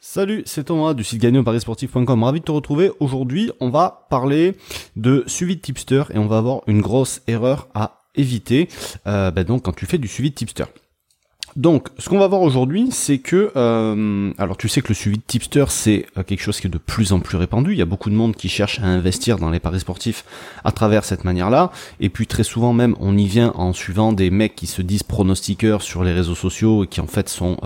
Salut, c'est Thomas du site Gagnerauxparis-sportifs.com, ravi de te retrouver. Aujourd'hui, on va parler de suivi de tipster et on va avoir une grosse erreur à éviter donc quand tu fais du suivi de tipster. Donc, ce qu'on va voir aujourd'hui, c'est que... alors, tu sais que le suivi de tipster, c'est quelque chose qui est de plus en plus répandu. Il y a beaucoup de monde qui cherche à investir dans les paris sportifs à travers cette manière-là. Et puis, très souvent même, on y vient en suivant des mecs qui se disent pronostiqueurs sur les réseaux sociaux et qui, en fait, sont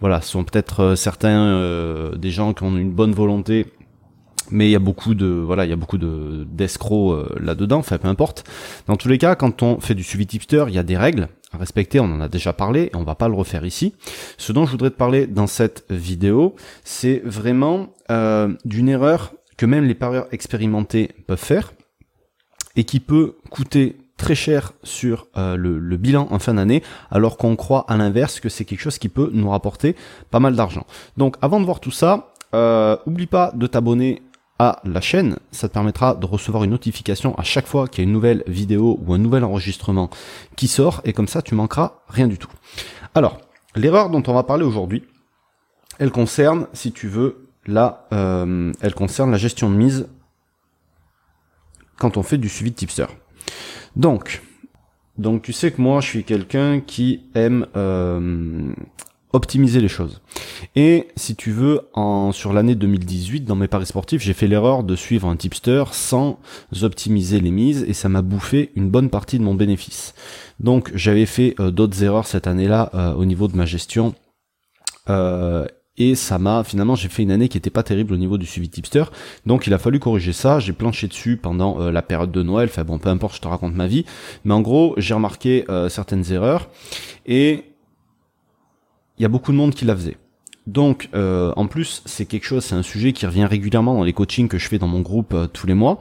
peut-être certains des gens qui ont une bonne volonté. Mais il y a beaucoup d'escrocs là-dedans, enfin peu importe. Dans tous les cas, quand on fait du suivi tipster, il y a des règles à respecter, on en a déjà parlé, et on va pas le refaire ici. Ce dont je voudrais te parler dans cette vidéo, c'est vraiment d'une erreur que même les parieurs expérimentés peuvent faire, et qui peut coûter très cher sur le bilan en fin d'année, alors qu'on croit à l'inverse que c'est quelque chose qui peut nous rapporter pas mal d'argent. Donc avant de voir tout ça, oublie pas de t'abonner à la chaîne, ça te permettra de recevoir une notification à chaque fois qu'il y a une nouvelle vidéo ou un nouvel enregistrement qui sort, et comme ça tu manqueras rien du tout. Alors, l'erreur dont on va parler aujourd'hui, elle concerne, si tu veux, elle concerne la gestion de mise quand on fait du suivi de tipster. Donc tu sais que moi je suis quelqu'un qui aime optimiser les choses. Et si tu veux, sur l'année 2018, dans mes paris sportifs, j'ai fait l'erreur de suivre un tipster sans optimiser les mises, et ça m'a bouffé une bonne partie de mon bénéfice. Donc j'avais fait d'autres erreurs cette année-là au niveau de ma gestion, et finalement j'ai fait une année qui était pas terrible au niveau du suivi tipster, donc il a fallu corriger ça. J'ai planché dessus pendant la période de Noël, enfin bon, peu importe, je te raconte ma vie, mais en gros j'ai remarqué certaines erreurs, et il y a beaucoup de monde qui la faisait. Donc en plus c'est un sujet qui revient régulièrement dans les coachings que je fais dans mon groupe tous les mois,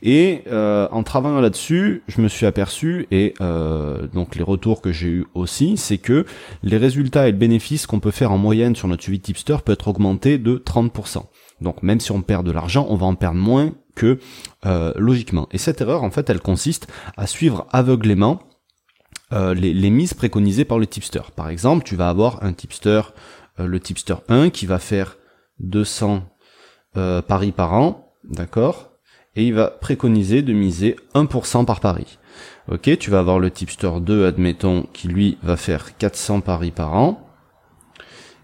et en travaillant là-dessus, je me suis aperçu, et donc les retours que j'ai eu aussi, c'est que les résultats et le bénéfice qu'on peut faire en moyenne sur notre suivi de tipster peut être augmenté de 30%. Donc même si on perd de l'argent, on va en perdre moins que logiquement. Et cette erreur, en fait, elle consiste à suivre aveuglément les mises préconisées par le tipster. Par exemple, tu vas avoir un tipster, le tipster 1, qui va faire 200 paris par an, d'accord, et il va préconiser de miser 1% par pari. Ok, tu vas avoir le tipster 2, admettons, qui lui va faire 400 paris par an,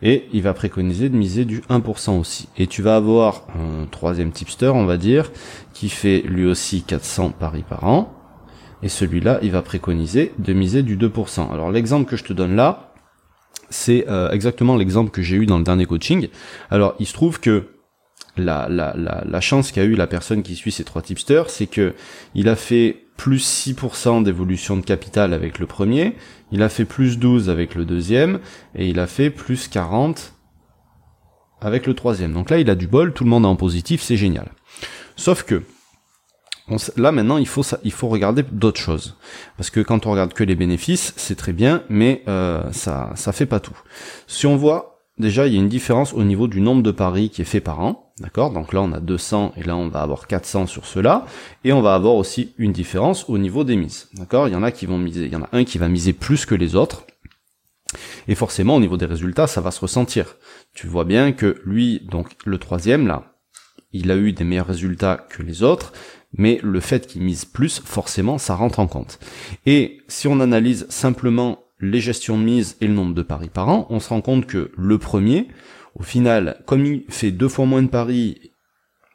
et il va préconiser de miser du 1% aussi. Et tu vas avoir un troisième tipster, on va dire, qui fait lui aussi 400 paris par an, et celui-là, il va préconiser de miser du 2%. Alors l'exemple que je te donne là, c'est exactement l'exemple que j'ai eu dans le dernier coaching. Alors il se trouve que la chance qu'a eu la personne qui suit ces trois tipsters, c'est que il a fait plus 6% d'évolution de capital avec le premier, il a fait plus 12 avec le deuxième, et il a fait plus 40 avec le troisième. Donc là, il a du bol, tout le monde est en positif, c'est génial. Sauf que là maintenant, il faut regarder d'autres choses, parce que quand on regarde que les bénéfices, c'est très bien, mais ça fait pas tout. Si on voit, déjà il y a une différence au niveau du nombre de paris qui est fait par an, d'accord. Donc là on a 200 et là on va avoir 400 sur ceux-là, et on va avoir aussi une différence au niveau des mises, d'accord. Il y en a qui vont miser, il y en a un qui va miser plus que les autres, et forcément au niveau des résultats, ça va se ressentir. Tu vois bien que lui, donc le troisième là, il a eu des meilleurs résultats que les autres, mais le fait qu'il mise plus, forcément, ça rentre en compte. Et si on analyse simplement les gestions de mise et le nombre de paris par an, on se rend compte que le premier, au final, comme il fait 2 fois moins de paris,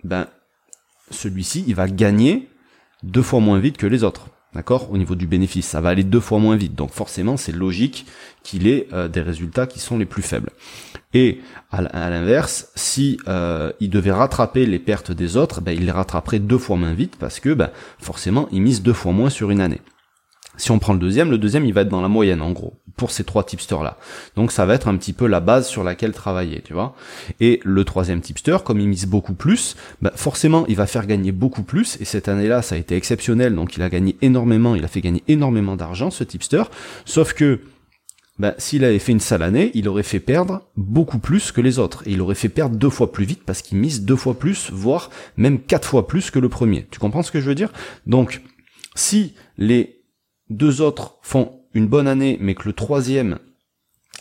ben celui-ci, il va gagner 2 fois moins vite que les autres. D'accord ? Au niveau du bénéfice, ça va aller 2 fois moins vite. Donc forcément, c'est logique qu'il ait des résultats qui sont les plus faibles. Et à l'inverse, si il devait rattraper les pertes des autres, ben, il les rattraperait 2 fois moins vite, parce que ben, forcément, il mise 2 fois moins sur une année. Si on prend le deuxième, il va être dans la moyenne, en gros, pour ces trois tipsters-là. Donc ça va être un petit peu la base sur laquelle travailler, tu vois. Et le troisième tipster, comme il mise beaucoup plus, bah forcément, il va faire gagner beaucoup plus. Et cette année-là, ça a été exceptionnel, donc il a fait gagner énormément d'argent, ce tipster. Sauf que, bah, s'il avait fait une sale année, il aurait fait perdre beaucoup plus que les autres. Et il aurait fait perdre 2 fois plus vite, parce qu'il mise 2 fois plus, voire même 4 fois plus que le premier. Tu comprends ce que je veux dire? Donc, si les 2 autres font une bonne année, mais que le troisième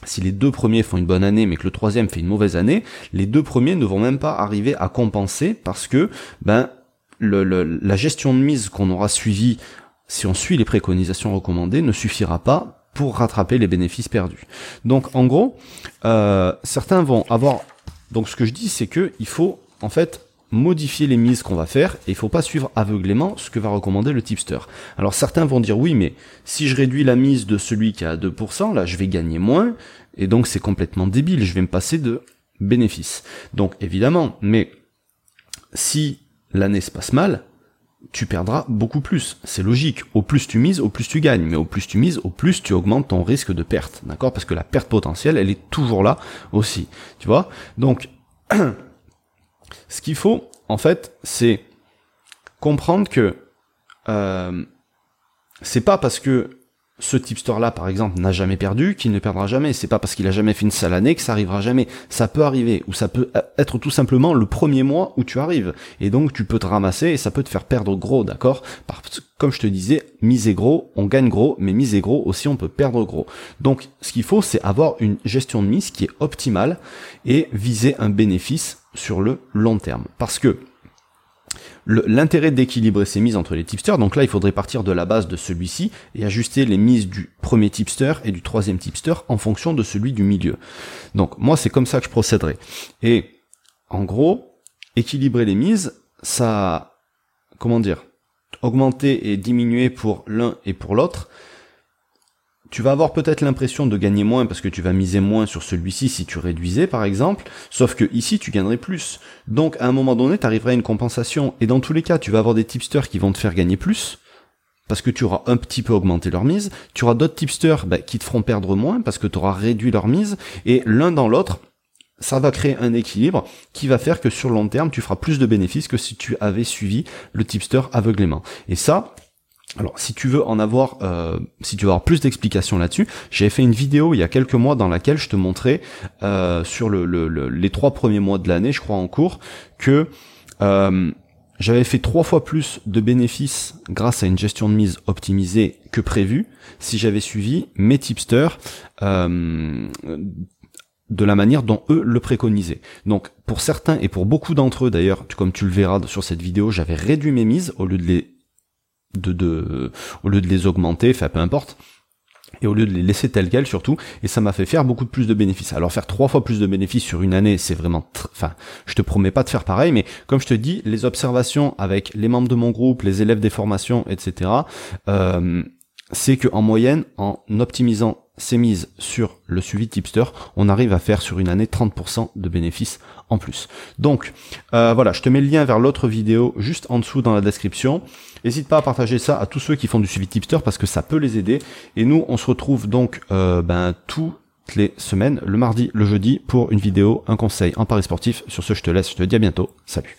si les deux premiers font une bonne année mais que le troisième fait une mauvaise année, les deux premiers ne vont même pas arriver à compenser parce que la gestion de mise qu'on aura suivie, si on suit les préconisations recommandées, ne suffira pas pour rattraper les bénéfices perdus. Donc en gros, certains vont avoir... Donc ce que je dis, c'est que il faut en fait modifier les mises qu'on va faire et il faut pas suivre aveuglément ce que va recommander le tipster. Alors certains vont dire oui, mais si je réduis la mise de celui qui est à 2%, là je vais gagner moins et donc c'est complètement débile, je vais me passer de bénéfices. Donc évidemment, mais si l'année se passe mal, tu perdras beaucoup plus, c'est logique. Au plus tu mises, au plus tu gagnes, mais au plus tu mises, au plus tu augmentes ton risque de perte, d'accord ? Parce que la perte potentielle, elle est toujours là aussi, tu vois ? Donc, ce qu'il faut, en fait, c'est comprendre que c'est pas parce que ce tipster-là, par exemple, n'a jamais perdu, qu'il ne perdra jamais. C'est pas parce qu'il a jamais fait une sale année que ça arrivera jamais. Ça peut arriver, ou ça peut être tout simplement le premier mois où tu arrives. Et donc, tu peux te ramasser et ça peut te faire perdre gros, d'accord ? Parce que, comme je te disais, miser gros, on gagne gros, mais miser gros aussi, on peut perdre gros. Donc, ce qu'il faut, c'est avoir une gestion de mise qui est optimale et viser un bénéfice sur le long terme. Parce que, l'intérêt d'équilibrer ces mises entre les tipsters, donc là il faudrait partir de la base de celui-ci et ajuster les mises du premier tipster et du troisième tipster en fonction de celui du milieu. Donc moi c'est comme ça que je procéderai. Et en gros, équilibrer les mises, ça, comment dire, augmenter et diminuer pour l'un et pour l'autre. Tu vas avoir peut-être l'impression de gagner moins parce que tu vas miser moins sur celui-ci si tu réduisais par exemple, sauf que ici tu gagnerais plus. Donc à un moment donné, tu arriverais à une compensation et dans tous les cas, tu vas avoir des tipsters qui vont te faire gagner plus parce que tu auras un petit peu augmenté leur mise, tu auras d'autres tipsters qui te feront perdre moins parce que tu auras réduit leur mise et l'un dans l'autre, ça va créer un équilibre qui va faire que sur long terme, tu feras plus de bénéfices que si tu avais suivi le tipster aveuglément. Et ça... Alors, si tu veux en avoir, plus d'explications là-dessus, j'avais fait une vidéo il y a quelques mois dans laquelle je te montrais sur les 3 premiers mois de l'année, je crois en cours, que j'avais fait 3 fois plus de bénéfices grâce à une gestion de mise optimisée que prévu si j'avais suivi mes tipsters de la manière dont eux le préconisaient. Donc pour certains et pour beaucoup d'entre eux d'ailleurs, comme tu le verras sur cette vidéo, j'avais réduit mes mises au lieu de les augmenter, enfin peu importe, et au lieu de les laisser telles quelles surtout, et ça m'a fait faire beaucoup plus de bénéfices. Alors faire 3 fois plus de bénéfices sur une année, c'est vraiment... je te promets pas de faire pareil, mais comme je te dis, les observations avec les membres de mon groupe, les élèves des formations, etc., c'est que en moyenne, en optimisant ces mises sur le suivi tipster, on arrive à faire sur une année 30% de bénéfices en plus. Donc voilà, je te mets le lien vers l'autre vidéo juste en dessous dans la description. N'hésite pas à partager ça à tous ceux qui font du suivi tipster parce que ça peut les aider. Et nous, on se retrouve donc toutes les semaines, le mardi, le jeudi, pour une vidéo, un conseil en paris sportif. Sur ce, je te laisse, je te dis à bientôt. Salut.